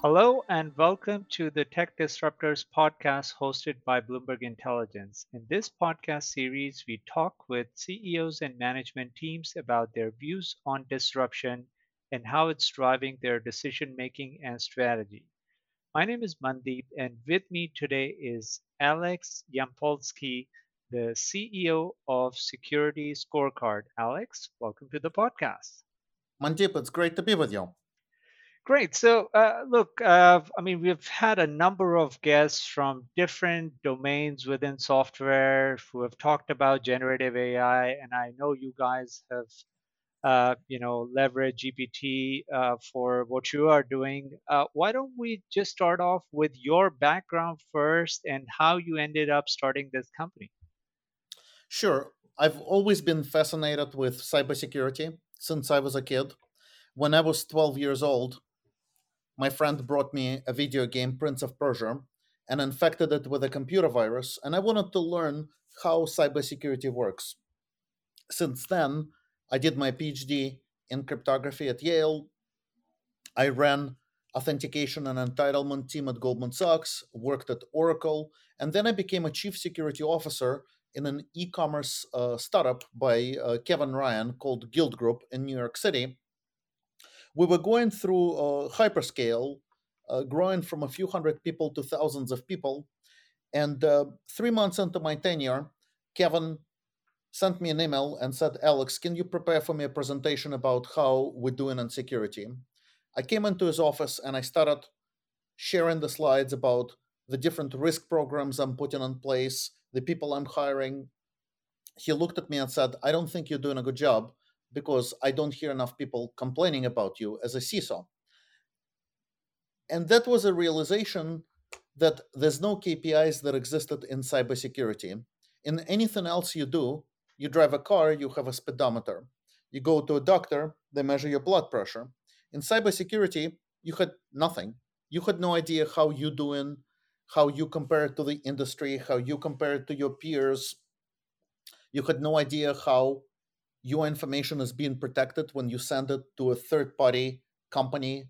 Hello and welcome to the Tech Disruptors podcast hosted by Bloomberg Intelligence. In this podcast series, we talk with CEOs and management teams about their views on disruption and how it's driving their decision-making and strategy. My name is Mandeep, and with me today is Alex Yampolskiy, the CEO of Security Scorecard. Alex, welcome to the podcast. Mandeep, it's great to be with you. Great. So we've had a number of guests from different domains within software who have talked about generative AI, and I know you guys have, leveraged GPT for what you are doing. Why don't we just start off with your background first and how you ended up starting this company? Sure. I've always been fascinated with cybersecurity since I was a kid. When I was 12 years old, my friend brought me a video game, Prince of Persia, and infected it with a computer virus, and I wanted to learn how cybersecurity works. Since then, I did my PhD in cryptography at Yale. I ran authentication and entitlement team at Goldman Sachs, worked at Oracle, and then I became a chief security officer in an e-commerce startup by Kevin Ryan called Guild Group in New York City. We were going through hyperscale, growing from a few hundred people to thousands of people. And 3 months into my tenure, Kevin sent me an email and said, Alex, can you prepare for me a presentation about how we're doing on security? I came into his office and I started sharing the slides about the different risk programs I'm putting in place, the people I'm hiring. He looked at me and said, I don't think you're doing a good job, because I don't hear enough people complaining about you as a CISO. And that was a realization that there's no KPIs that existed in cybersecurity. In anything else you do, you drive a car, you have a speedometer. You go to a doctor, they measure your blood pressure. In cybersecurity, you had nothing. You had no idea how you're doing, how you compare to the industry, how you compare to your peers. You had no idea how your information is being protected when you send it to a third-party company.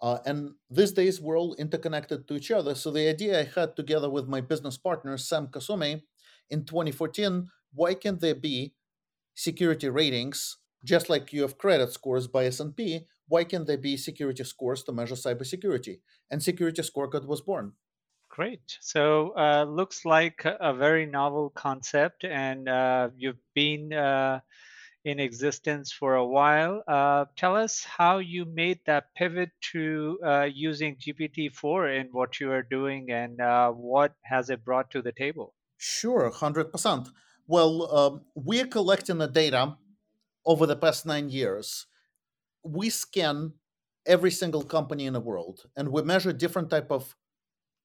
And these days, we're all interconnected to each other. So the idea I had together with my business partner, Sam Kasume, in 2014, why can't there be security ratings, just like you have credit scores by S&P, why can't there be security scores to measure cybersecurity? And Security Scorecard was born. Great. So looks like a very novel concept, and you've been in existence for a while. Tell us how you made that pivot to using GPT-4 in what you are doing, and what has it brought to the table? Sure, 100%. Well, we're collecting the data over the past 9 years. We scan every single company in the world, and we measure different type of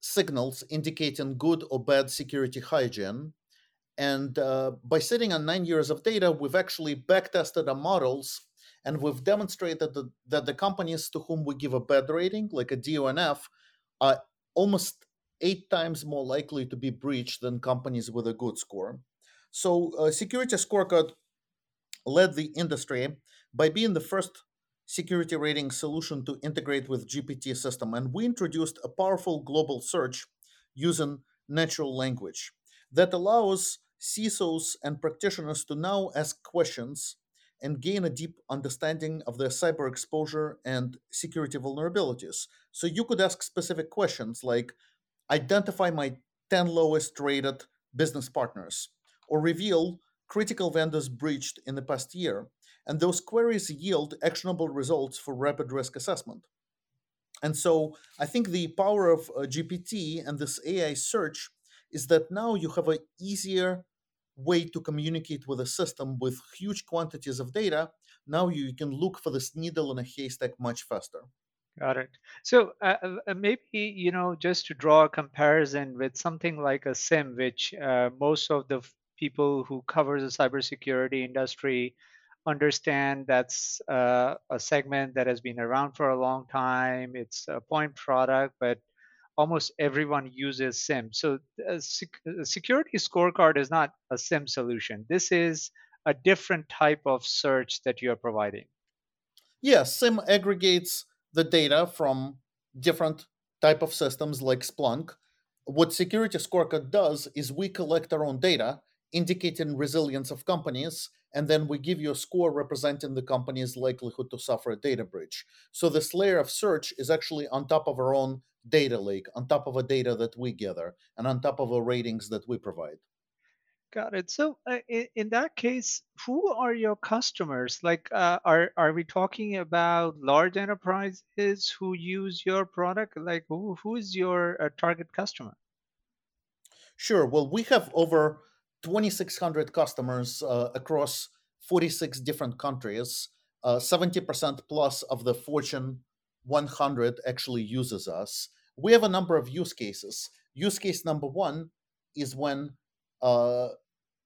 signals indicating good or bad security hygiene. And by sitting on 9 years of data, we've actually backtested our models, and we've demonstrated that the companies to whom we give a bad rating, like a DONF, are almost 8 times more likely to be breached than companies with a good score. So Security Scorecard led the industry by being the first security rating solution to integrate with GPT system. And we introduced a powerful global search using natural language that allows CISOs and practitioners to now ask questions and gain a deep understanding of their cyber exposure and security vulnerabilities. So you could ask specific questions like, identify my 10 lowest rated business partners, or reveal critical vendors breached in the past year. And those queries yield actionable results for rapid risk assessment. And so I think the power of GPT and this AI search is that now you have an easier way to communicate with a system with huge quantities of data. Now you can look for this needle in a haystack much faster. Got it. So maybe, just to draw a comparison with something like a SIEM, which most of the people who cover the cybersecurity industry understand that's a segment that has been around for a long time. It's a point product, but almost everyone uses SIEM. So Security Scorecard is not a SIEM solution. This is a different type of search that you are providing. Yes, SIEM aggregates the data from different type of systems like Splunk, what Security Scorecard does is we collect our own data indicating resilience of companies, and then we give you a score representing the company's likelihood to suffer a data breach. So this layer of search is actually on top of our own data lake, on top of a data that we gather, and on top of our ratings that we provide. Got it. So in that case, who are your customers? Like, are we talking about large enterprises who use your product? Like, who is your target customer? Sure. Well, we have over 2,600 customers across 46 different countries. 70% plus of the Fortune 100 actually uses us. We have a number of use cases. Use case number one is when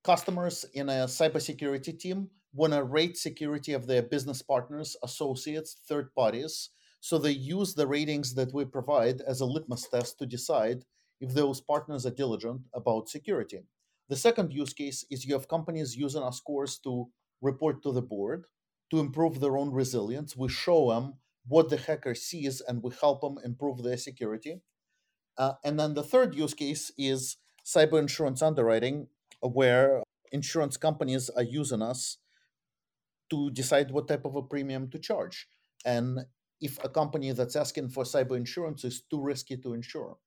customers in a cybersecurity team want to rate security of their business partners, associates, third parties. So they use the ratings that we provide as a litmus test to decide if those partners are diligent about security. The second use case is you have companies using our scores to report to the board, to improve their own resilience. We show them what the hacker sees and we help them improve their security. And then the third use case is cyber insurance underwriting, where insurance companies are using us to decide what type of a premium to charge, and if a company that's asking for cyber insurance is too risky to insure.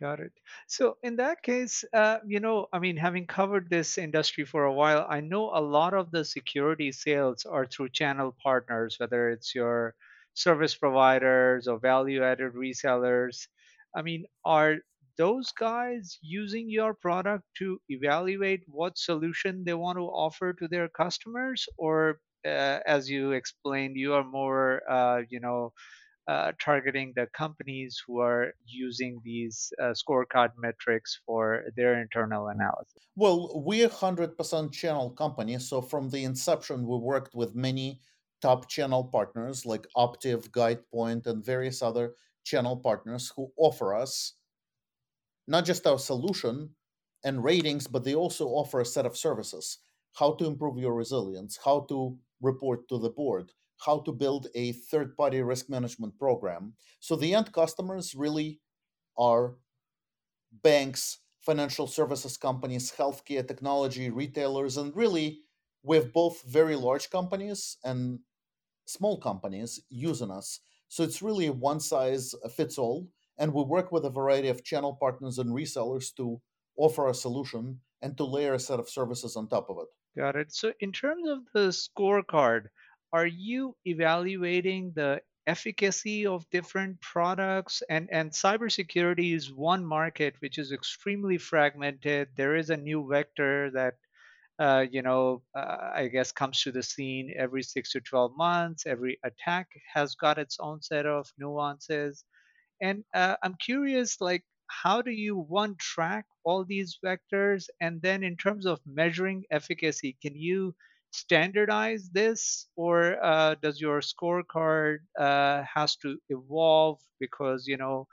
Got it. So in that case, having covered this industry for a while, I know a lot of the security sales are through channel partners, whether it's your service providers or value-added resellers. I mean, are those guys using your product to evaluate what solution they want to offer to their customers? Or as you explained, you are more, targeting the companies who are using these scorecard metrics for their internal analysis? Well, we're 100% channel company. So from the inception, we worked with many top channel partners like Optiv, GuidePoint, and various other channel partners who offer us not just our solution and ratings, but they also offer a set of services, how to improve your resilience, how to report to the board, how to build a third-party risk management program. So the end customers really are banks, financial services companies, healthcare, technology, retailers, and really we have both very large companies and small companies using us. So it's really a one-size-fits-all. And we work with a variety of channel partners and resellers to offer a solution and to layer a set of services on top of it. Got it. So in terms of the scorecard, are you evaluating the efficacy of different products? And cybersecurity is one market which is extremely fragmented. There is a new vector that, comes to the scene every 6 to 12 months. Every attack has got its own set of nuances. And I'm curious, like, how do you, one, track all these vectors? And then in terms of measuring efficacy, can you standardize this? Or does your scorecard has to evolve because, the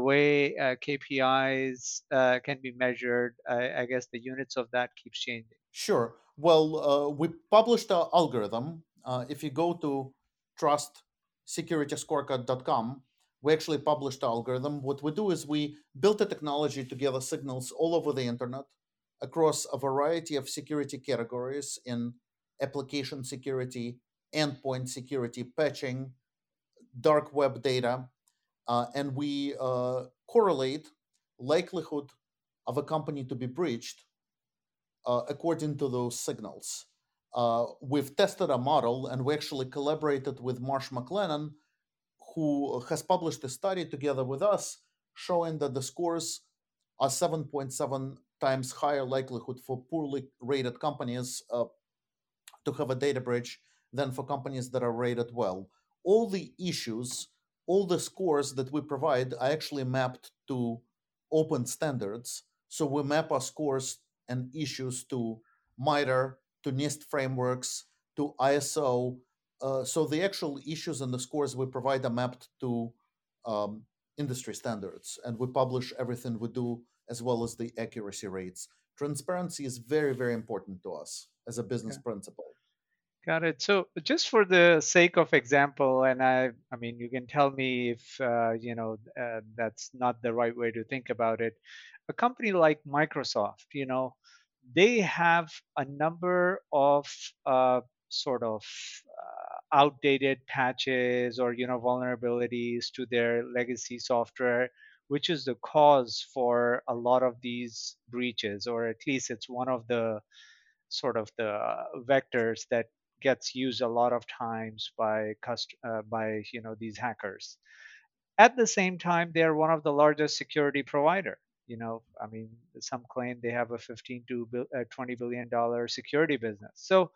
way KPIs can be measured, I guess the units of that keeps changing? Sure. Well, we published our algorithm. If you go to trustsecurity.scorecard.com, we actually published the algorithm. What we do is we built a technology to gather signals all over the internet across a variety of security categories in application security, endpoint security, patching, dark web data. And we correlate likelihood of a company to be breached according to those signals. We've tested a model and we actually collaborated with Marsh McLennan, who has published a study together with us showing that the scores are 7.7 times higher likelihood for poorly rated companies to have a data breach than for companies that are rated well. All the issues, all the scores that we provide are actually mapped to open standards. So we map our scores and issues to MITRE, to NIST frameworks, to ISO. So the actual issues and the scores we provide are mapped to industry standards, and we publish everything we do as well as the accuracy rates. Transparency is very, very important to us as a business principle. Got it. So just for the sake of example, and I mean, you can tell me if, that's not the right way to think about it. A company like Microsoft, they have a number of outdated patches or, vulnerabilities to their legacy software, which is the cause for a lot of these breaches, or at least it's one of the sort of the vectors that gets used a lot of times by these hackers. At the same time, they are one of the largest security provider. I mean, some claim they have a $15 to $20 billion security business. So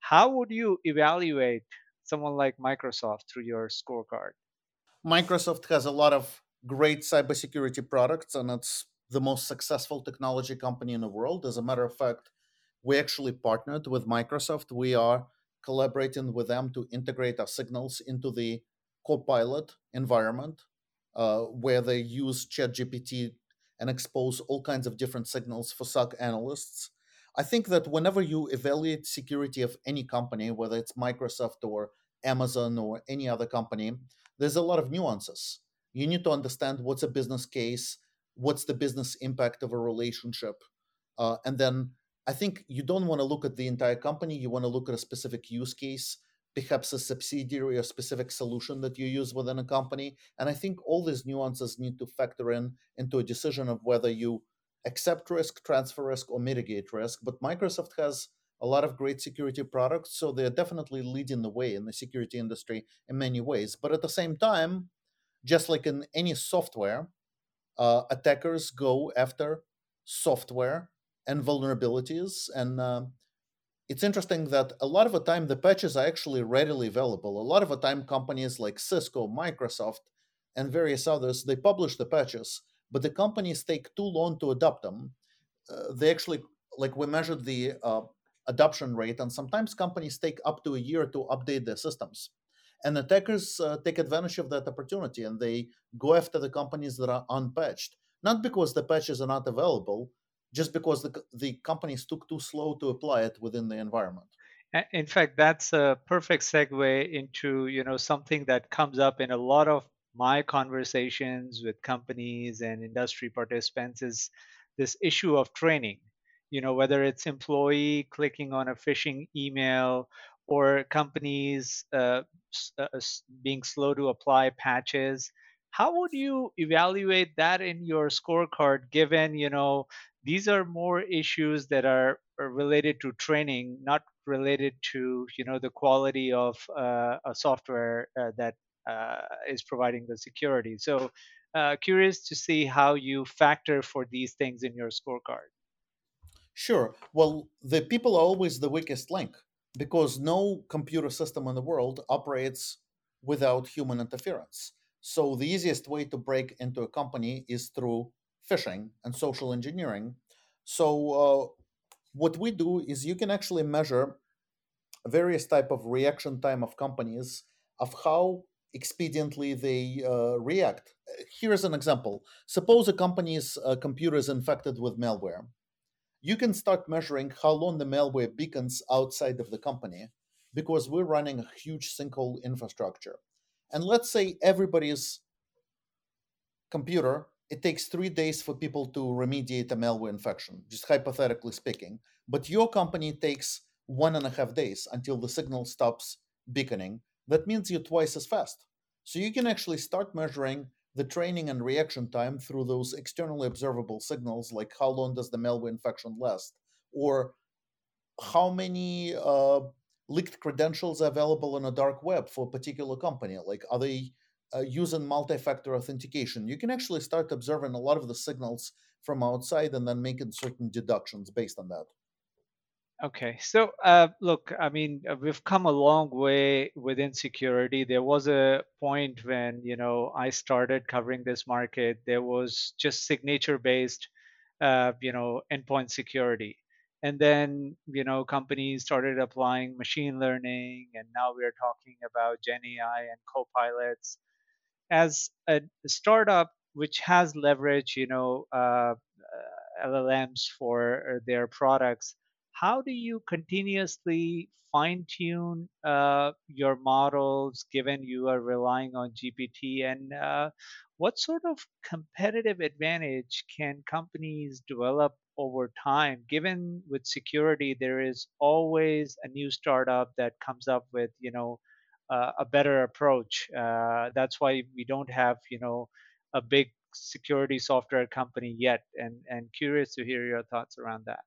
how would you evaluate someone like Microsoft through your scorecard? Microsoft has a lot of great cybersecurity products, and it's the most successful technology company in the world. As a matter of fact, we actually partnered with Microsoft. We are collaborating with them to integrate our signals into the Copilot environment, where they use ChatGPT and expose all kinds of different signals for SOC analysts. I think that whenever you evaluate security of any company, whether it's Microsoft or Amazon or any other company, there's a lot of nuances. You need to understand what's a business case, what's the business impact of a relationship. And then I think you don't want to look at the entire company. You want to look at a specific use case, perhaps a subsidiary or specific solution that you use within a company. And I think all these nuances need to factor in into a decision of whether you accept risk, transfer risk, or mitigate risk. But Microsoft has a lot of great security products, so they're definitely leading the way in the security industry in many ways. But at the same time, just like in any software, attackers go after software and vulnerabilities. And it's interesting that a lot of the time, the patches are actually readily available. A lot of the time, companies like Cisco, Microsoft, and various others, they publish the patches, but the companies take too long to adopt them. They actually, like we measured the adoption rate, and sometimes companies take up to a year to update their systems. And attackers take advantage of that opportunity, and they go after the companies that are unpatched, not because the patches are not available, just because the companies took too slow to apply it within the environment. In fact, that's a perfect segue into something that comes up in a lot of my conversations with companies and industry participants is this issue of training. Whether it's employee clicking on a phishing email or companies being slow to apply patches. How would you evaluate that in your scorecard, given these are more issues that are related to training, not related to the quality of a software that is providing the security. So curious to see how you factor for these things in your scorecard. Sure. Well, the people are always the weakest link because no computer system in the world operates without human interference. So the easiest way to break into a company is through phishing and social engineering. So what we do is you can actually measure various type of reaction time of companies of how expediently they react. Here's an example. Suppose a company's computer is infected with malware. You can start measuring how long the malware beacons outside of the company because we're running a huge sinkhole infrastructure. And let's say everybody's computer, it takes 3 days for people to remediate a malware infection, just hypothetically speaking. But your company takes 1.5 days until the signal stops beaconing. That means you're twice as fast. So you can actually start measuring the training and reaction time through those externally observable signals, like how long does the malware infection last, or how many leaked credentials are available on a dark web for a particular company, like are they using multi-factor authentication. You can actually start observing a lot of the signals from outside and then making certain deductions based on that. Okay. So look, I mean, we've come a long way within security. There was a point when, I started covering this market, there was just signature-based, endpoint security. And then, companies started applying machine learning, and now we're talking about GenAI and copilots. As a startup, which has leveraged, LLMs for their products, How do you continuously fine-tune your models, given you are relying on GPT? And what sort of competitive advantage can companies develop over time, given with security, there is always a new startup that comes up with, a better approach. That's why we don't have, a big security software company yet. And curious to hear your thoughts around that.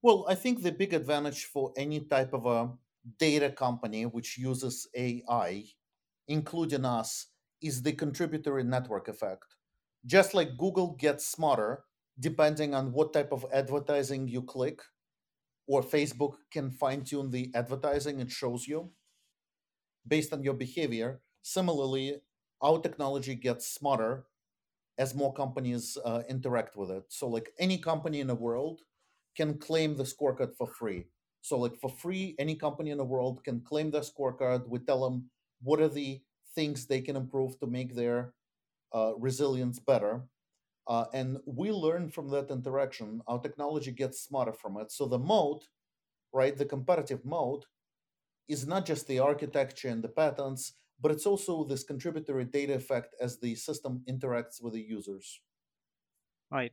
Well, I think the big advantage for any type of a data company which uses AI, including us, is the contributory network effect. Just like Google gets smarter, depending on what type of advertising you click, or Facebook can fine-tune the advertising it shows you based on your behavior. Similarly, our technology gets smarter as more companies interact with it. So like any company in the world can claim the scorecard for free. So like for free, any company in the world can claim their scorecard. We tell them what are the things they can improve to make their resilience better. And we learn from that interaction. Our technology gets smarter from it. So the moat, right, the competitive moat is not just the architecture and the patents, but it's also this contributory data effect as the system interacts with the users. Right.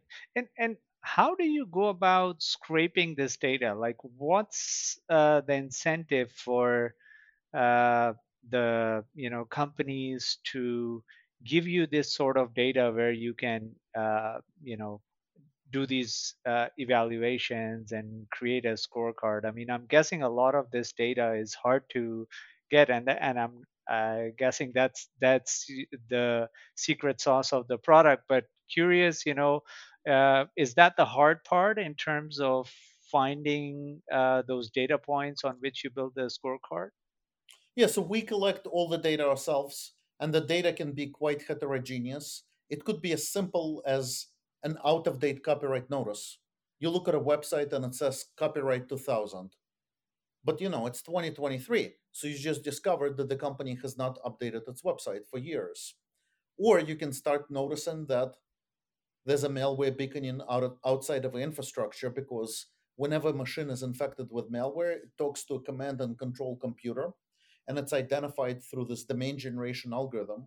And how do you go about scraping this data? Like, what's the incentive for the companies to give you this sort of data where you can do these evaluations and create a scorecard? I mean, I'm guessing a lot of this data is hard to get, and I'm guessing that's the secret sauce of the product. But curious, is that the hard part in terms of finding those data points on which you build the scorecard? Yeah, so we collect all the data ourselves, and the data can be quite heterogeneous. It could be as simple as an out-of-date copyright notice. You look at a website and it says copyright 2000. But it's 2023, so you just discovered that the company has not updated its website for years. Or you can start noticing that there's a malware beaconing outside of the infrastructure, because whenever a machine is infected with malware, it talks to a command and control computer, and it's identified through this domain generation algorithm.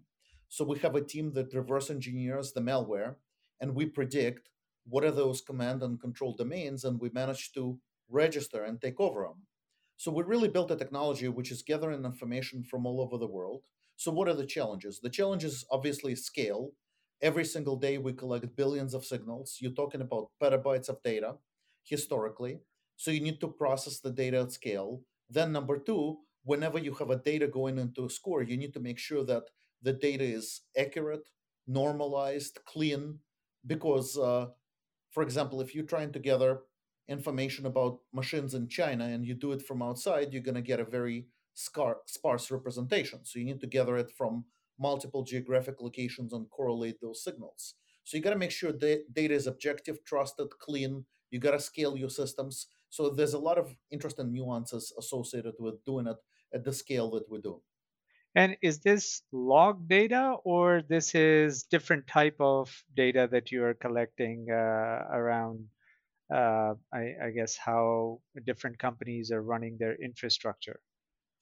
So we have a team that reverse engineers the malware, and we predict what are those command and control domains, and we manage to register and take over them. So we really built a technology which is gathering information from all over the world. So what are the challenges? The challenges obviously scale. Every single day, we collect billions of signals. You're talking about petabytes of data historically. So you need to process the data at scale. Then number two, whenever you have a data going into a score, you need to make sure that the data is accurate, normalized, clean, because, for example, if you're trying to gather information about machines in China and you do it from outside, you're going to get a very sparse representation. So you need to gather it from multiple geographic locations and correlate those signals. So you got to make sure the data is objective, trusted, clean. You got to scale your systems. So there's a lot of interesting nuances associated with doing it at the scale that we do. And is this log data, or this is different type of data that you are collecting around, I guess, how different companies are running their infrastructure?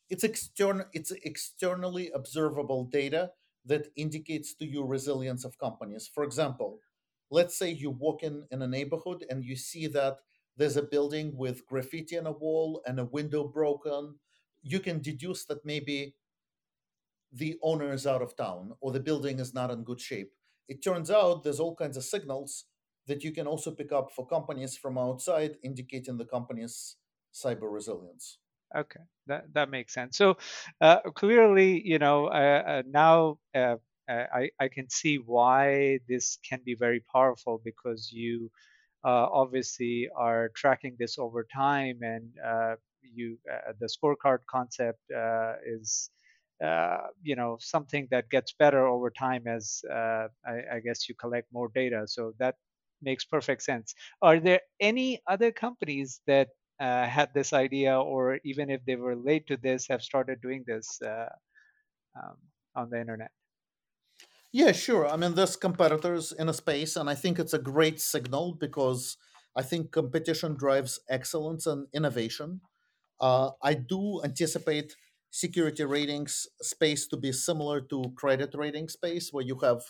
It's externally observable data that indicates to you resilience of companies. For example, let's say you walk in a neighborhood and you see that there's a building with graffiti on a wall and a window broken. You can deduce that maybe the owner is out of town or the building is not in good shape. It turns out there's all kinds of signals that you can also pick up for companies from outside, indicating the company's cyber resilience. Okay, that makes sense. So clearly, now I can see why this can be very powerful, because you obviously are tracking this over time, and the scorecard concept is something that gets better over time as I guess you collect more data. So that makes perfect sense. Are there any other companies that had this idea, or even if they were late to this, have started doing this on the internet? Yeah, sure. I mean, there's competitors in a space, and I think it's a great signal, because I think competition drives excellence and innovation. I do anticipate security ratings space to be similar to credit rating space, where you have,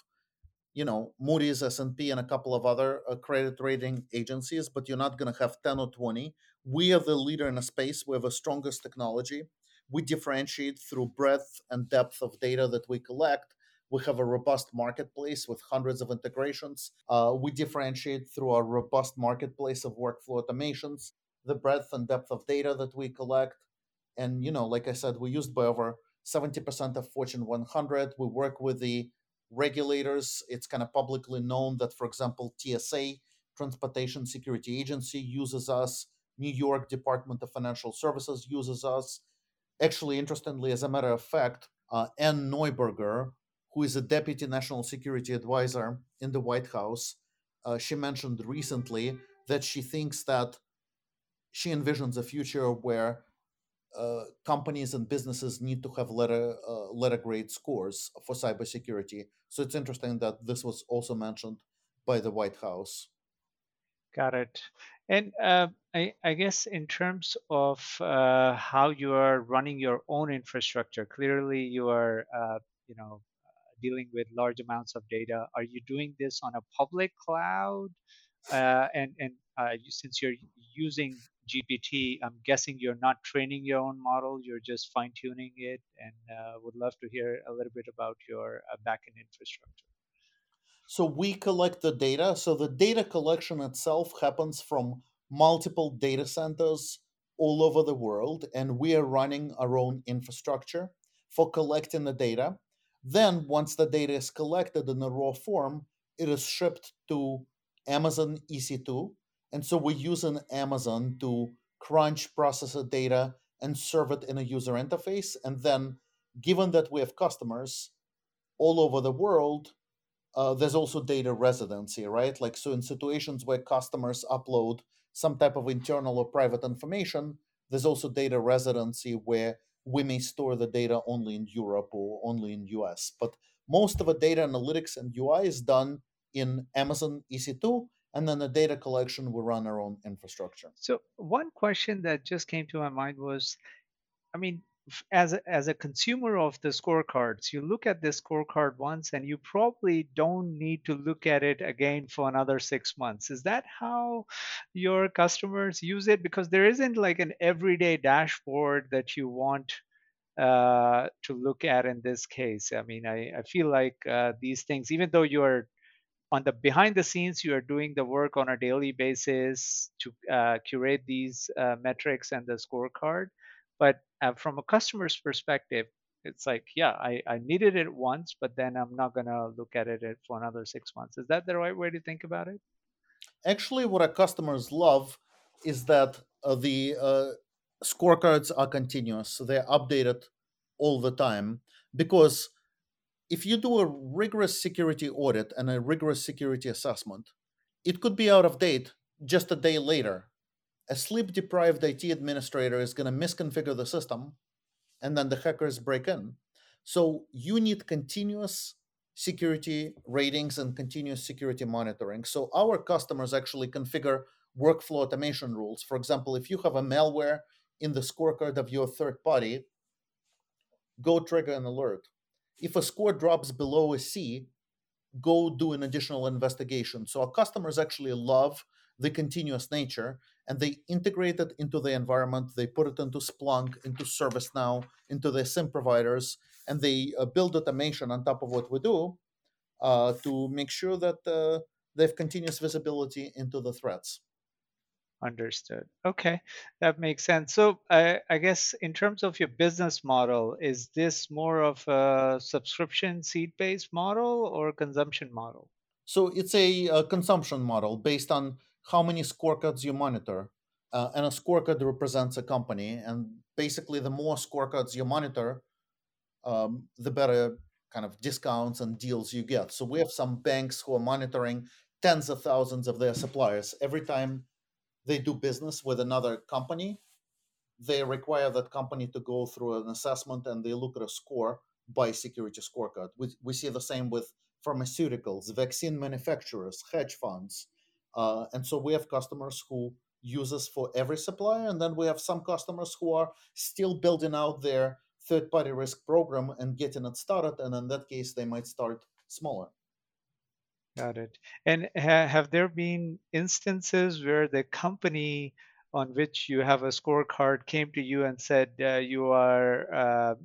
you know, Moody's, S&P, and a couple of other credit rating agencies, but you're not going to have 10 or 20. We are the leader in a space. We have the strongest technology. We differentiate through breadth and depth of data that we collect. We have a robust marketplace with hundreds of integrations. We differentiate through our robust marketplace of workflow automations, the breadth and depth of data that we collect. And, you know, like I said, we're used by over 70% of Fortune 100. We work with the regulators. It's kind of publicly known that, for example, TSA, Transportation Security Agency, uses us. New York Department of Financial Services uses us. Actually, interestingly, as a matter of fact, Anne Neuberger, who is a deputy national security advisor in the White House, she mentioned recently that she thinks that she envisions a future where companies and businesses need to have letter grade scores for cybersecurity. So it's interesting that this was also mentioned by the White House. Got it. And I guess in terms of how you are running your own infrastructure, clearly you are, dealing with large amounts of data. Are you doing this on a public cloud? Since you're using GPT, I'm guessing you're not training your own model. You're just fine-tuning it, and would love to hear a little bit about your backend infrastructure. So we collect the data. So the data collection itself happens from multiple data centers all over the world, and we are running our own infrastructure for collecting the data. Then once the data is collected in a raw form, it is shipped to Amazon EC2. And so we're using Amazon to crunch, process the data, and serve it in a user interface. And then, given that we have customers all over the world, there's also data residency, right? Like, so in situations where customers upload some type of internal or private information, there's also data residency where we may store the data only in Europe or only in US. But most of the data analytics and UI is done in Amazon EC2, and then the data collection will run our own infrastructure. So one question that just came to my mind was, I mean, as a consumer of the scorecards, you look at this scorecard once and you probably don't need to look at it again for another 6 months. Is that how your customers use it? Because there isn't like an everyday dashboard that you want to look at in this case. I mean, I feel like these things, even though you're on the behind the scenes, you are doing the work on a daily basis to curate these metrics and the scorecard. But from a customer's perspective, it's like, yeah, I needed it once, but then I'm not going to look at it for another 6 months. Is that the right way to think about it? Actually, what our customers love is that the scorecards are continuous. So they're updated all the time, because if you do a rigorous security audit and a rigorous security assessment, it could be out of date just a day later. A sleep-deprived IT administrator is going to misconfigure the system, and then the hackers break in. So you need continuous security ratings and continuous security monitoring. So our customers actually configure workflow automation rules. For example, if you have a malware in the scorecard of your third party, go trigger an alert. If a score drops below a C, go do an additional investigation. So our customers actually love the continuous nature, and they integrate it into the environment. They put it into Splunk, into ServiceNow, into their SIEM providers, and they build automation on top of what we do to make sure that they have continuous visibility into the threats. Understood. Okay, that makes sense. So I guess in terms of your business model, is this more of a subscription seat-based model or consumption model? So it's a consumption model based on how many scorecards you monitor. And a scorecard represents a company. And basically, the more scorecards you monitor, the better kind of discounts and deals you get. So we have some banks who are monitoring tens of thousands of their suppliers. Every time they do business with another company, they require that company to go through an assessment, and they look at a score by security scorecard. We see the same with pharmaceuticals, vaccine manufacturers, hedge funds, And so we have customers who use us for every supplier, and then we have some customers who are still building out their third-party risk program and getting it started, and in that case, they might start smaller. Got it. And have there been instances where the company on which you have a scorecard came to you and said you are,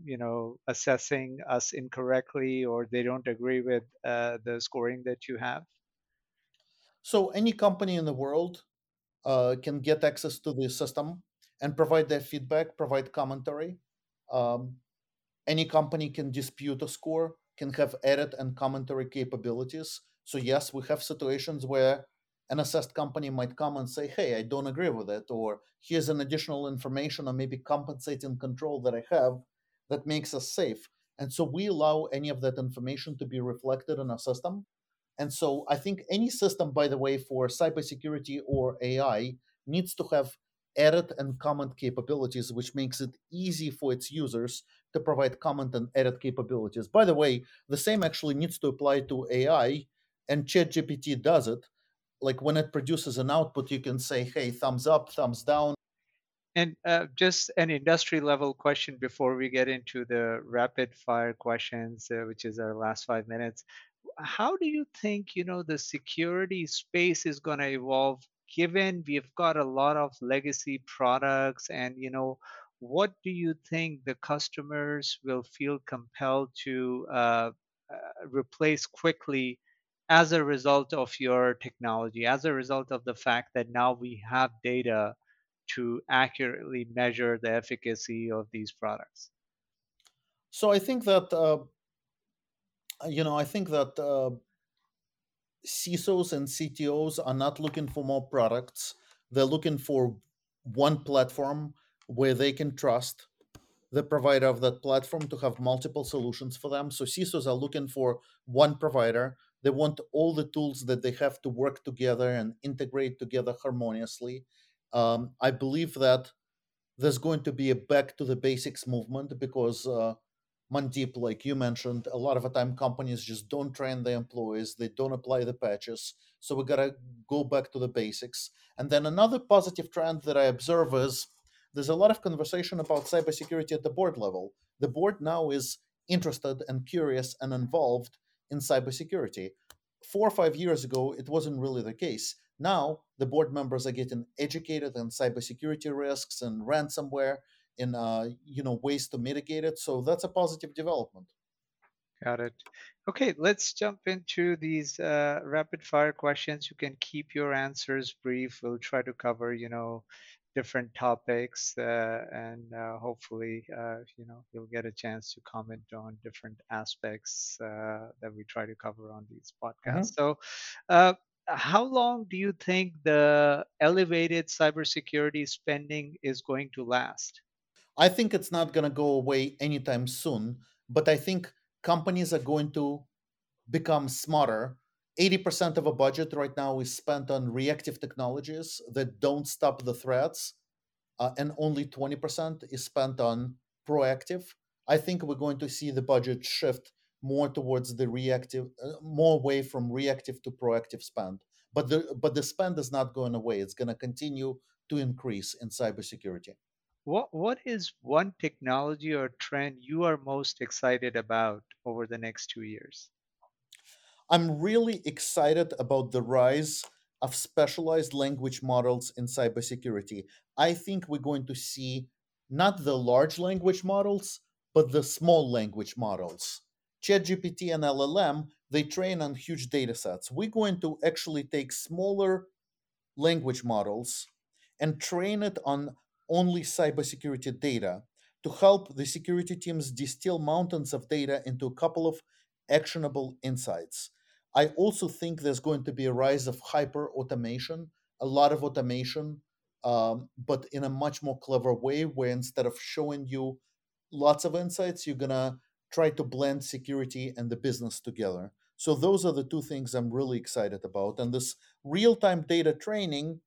assessing us incorrectly, or they don't agree with the scoring that you have? So any company in the world can get access to the system and provide their feedback, provide commentary. Any company can dispute a score, can have edit and commentary capabilities. So yes, we have situations where an assessed company might come and say, hey, I don't agree with it, or here's an additional information or maybe compensating control that I have that makes us safe. And so we allow any of that information to be reflected in our system. And so I think any system, by the way, for cybersecurity or AI needs to have edit and comment capabilities, which makes it easy for its users to provide comment and edit capabilities. By the way, the same actually needs to apply to AI, and ChatGPT does it. Like when it produces an output, you can say, hey, thumbs up, thumbs down. And just an industry level question before we get into the rapid fire questions, which is our last 5 minutes. How do you think, the security space is going to evolve, given we've got a lot of legacy products? And, what do you think the customers will feel compelled to replace quickly as a result of your technology, as a result of the fact that now we have data to accurately measure the efficacy of these products? So I think that, CISOs and CTOs are not looking for more products. They're looking for one platform where they can trust the provider of that platform to have multiple solutions for them. So CISOs are looking for one provider. They want all the tools that they have to work together and integrate together harmoniously. I believe that there's going to be a back to the basics movement because, Mandeep, like you mentioned, a lot of the time companies just don't train their employees. They don't apply the patches. So we got to go back to the basics. And then another positive trend that I observe is there's a lot of conversation about cybersecurity at the board level. The board now is interested and curious and involved in cybersecurity. 4 or 5 years ago, it wasn't really the case. Now, the board members are getting educated on cybersecurity risks and ransomware and ways to mitigate it. So that's a positive development. Got it. Okay, let's jump into these rapid fire questions. You can keep your answers brief. We'll try to cover, different topics and hopefully, you'll get a chance to comment on different aspects that we try to cover on these podcasts. Mm-hmm. So how long do you think the elevated cybersecurity spending is going to last? I think it's not going to go away anytime soon, but I think companies are going to become smarter. 80% of a budget right now is spent on reactive technologies that don't stop the threats, and only 20% is spent on proactive. I think we're going to see the budget shift more towards the reactive, more away from reactive to proactive spend. But the spend is not going away. It's going to continue to increase in cybersecurity. What is one technology or trend you are most excited about over the next 2 years? I'm really excited about the rise of specialized language models in cybersecurity. I think we're going to see not the large language models, but the small language models. ChatGPT and LLM, they train on huge data sets. We're going to actually take smaller language models and train it on only cybersecurity data to help the security teams distill mountains of data into a couple of actionable insights. I also think there's going to be a rise of hyper automation, a lot of automation, but in a much more clever way, where instead of showing you lots of insights, you're going to try to blend security and the business together. So those are the two things I'm really excited about. And this real-time data training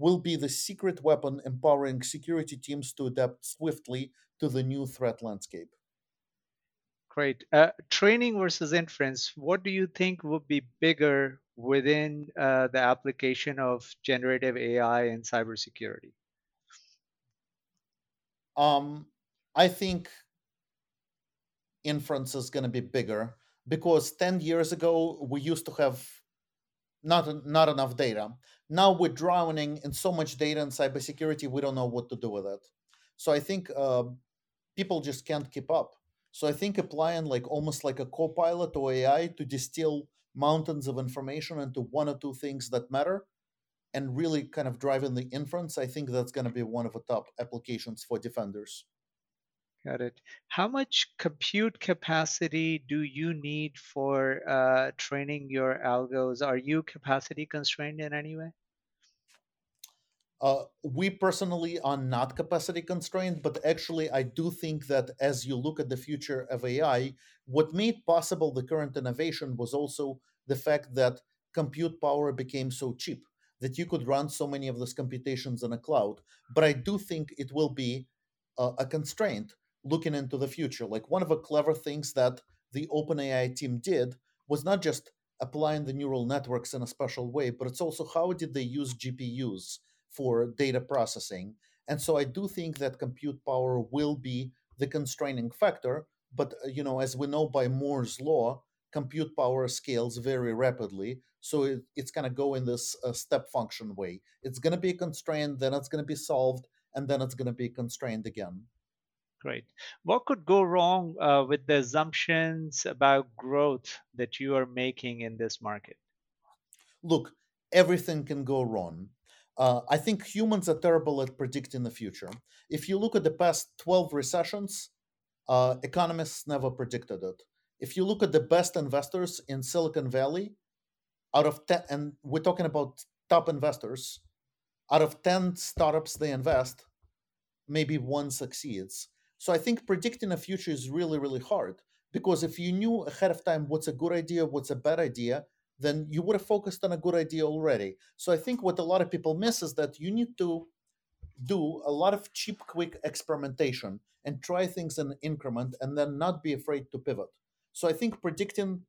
will be the secret weapon empowering security teams to adapt swiftly to the new threat landscape. Great. Training versus inference, what do you think would be bigger within the application of generative AI in cybersecurity? I think inference is going to be bigger because 10 years ago, we used to have not enough data. Now we're drowning in so much data in cybersecurity, we don't know what to do with it. So I think people just can't keep up. So I think applying almost like a Copilot or AI to distill mountains of information into one or two things that matter and really kind of driving the inference, I think that's going to be one of the top applications for defenders. Got it. How much compute capacity do you need for training your algos? Are you capacity constrained in any way? We personally are not capacity constrained, but actually I do think that as you look at the future of AI, what made possible the current innovation was also the fact that compute power became so cheap that you could run so many of those computations in a cloud. But I do think it will be a constraint looking into the future. Like one of the clever things that the OpenAI team did was not just applying the neural networks in a special way, but it's also how did they use GPUs for data processing. And so I do think that compute power will be the constraining factor. But, you know, as we know by Moore's law, compute power scales very rapidly. So it's going to go in this step function way. It's going to be constrained, then it's going to be solved, and then it's going to be constrained again. Great. What could go wrong with the assumptions about growth that you are making in this market? Look, everything can go wrong. I think humans are terrible at predicting the future. If you look at the past 12 recessions, economists never predicted it. If you look at the best investors in Silicon Valley, out of 10, and we're talking about top investors, out of 10 startups they invest, maybe one succeeds. So I think predicting a future is really, really hard because if you knew ahead of time what's a good idea, what's a bad idea, then you would have focused on a good idea already. So I think what a lot of people miss is that you need to do a lot of cheap, quick experimentation and try things in increment and then not be afraid to pivot. So I think predicting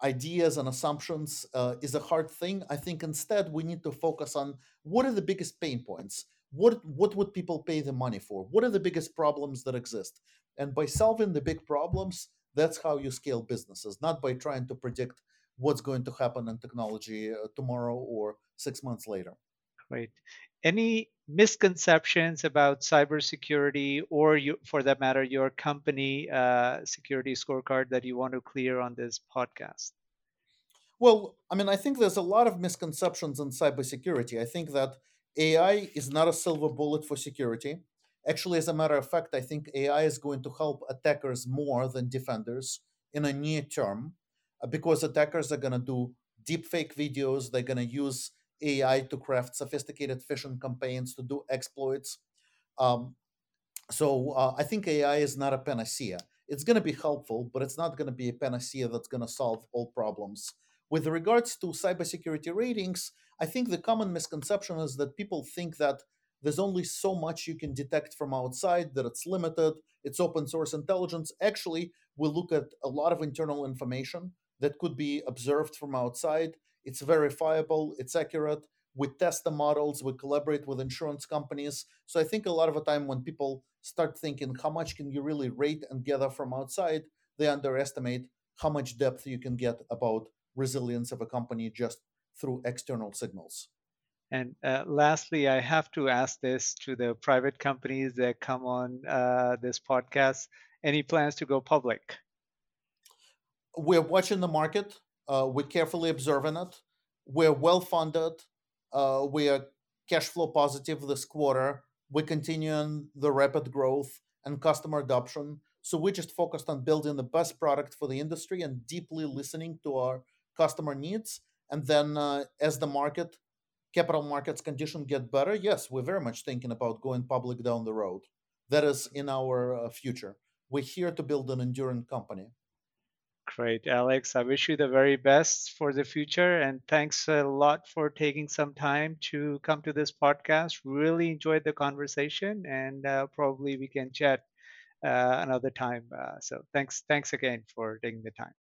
ideas and assumptions is a hard thing. I think instead we need to focus on what are the biggest pain points? What would people pay the money for? What are the biggest problems that exist? And by solving the big problems, that's how you scale businesses, not by trying to predict what's going to happen in technology tomorrow or 6 months later. Great. Any misconceptions about cybersecurity or, you, for that matter, your company security scorecard that you want to clear on this podcast? Well, I mean, I think there's a lot of misconceptions in cybersecurity. I think that AI is not a silver bullet for security. Actually, as a matter of fact, I think AI is going to help attackers more than defenders in a near term because attackers are going to do deepfake videos. They're going to use AI to craft sophisticated phishing campaigns, to do exploits. I think AI is not a panacea. It's going to be helpful, but it's not going to be a panacea that's going to solve all problems. With regards to cybersecurity ratings, I think the common misconception is that people think that there's only so much you can detect from outside, that it's limited, it's open source intelligence. Actually, we look at a lot of internal information that could be observed from outside. It's verifiable, it's accurate. We test the models, we collaborate with insurance companies. So I think a lot of the time when people start thinking, how much can you really rate and gather from outside, they underestimate how much depth you can get about resilience of a company just through external signals. And lastly, I have to ask this to the private companies that come on this podcast. Any plans to go public? We're watching the market. We're carefully observing it. We're well-funded. We are cash flow positive this quarter. We're continuing the rapid growth and customer adoption. So we're just focused on building the best product for the industry and deeply listening to our customer needs. And then as the market, capital markets condition get better, yes, we're very much thinking about going public down the road. That is in our future. We're here to build an enduring company. Great, Alex. I wish you the very best for the future. And thanks a lot for taking some time to come to this podcast. Really enjoyed the conversation and probably we can chat another time. So thanks again for taking the time.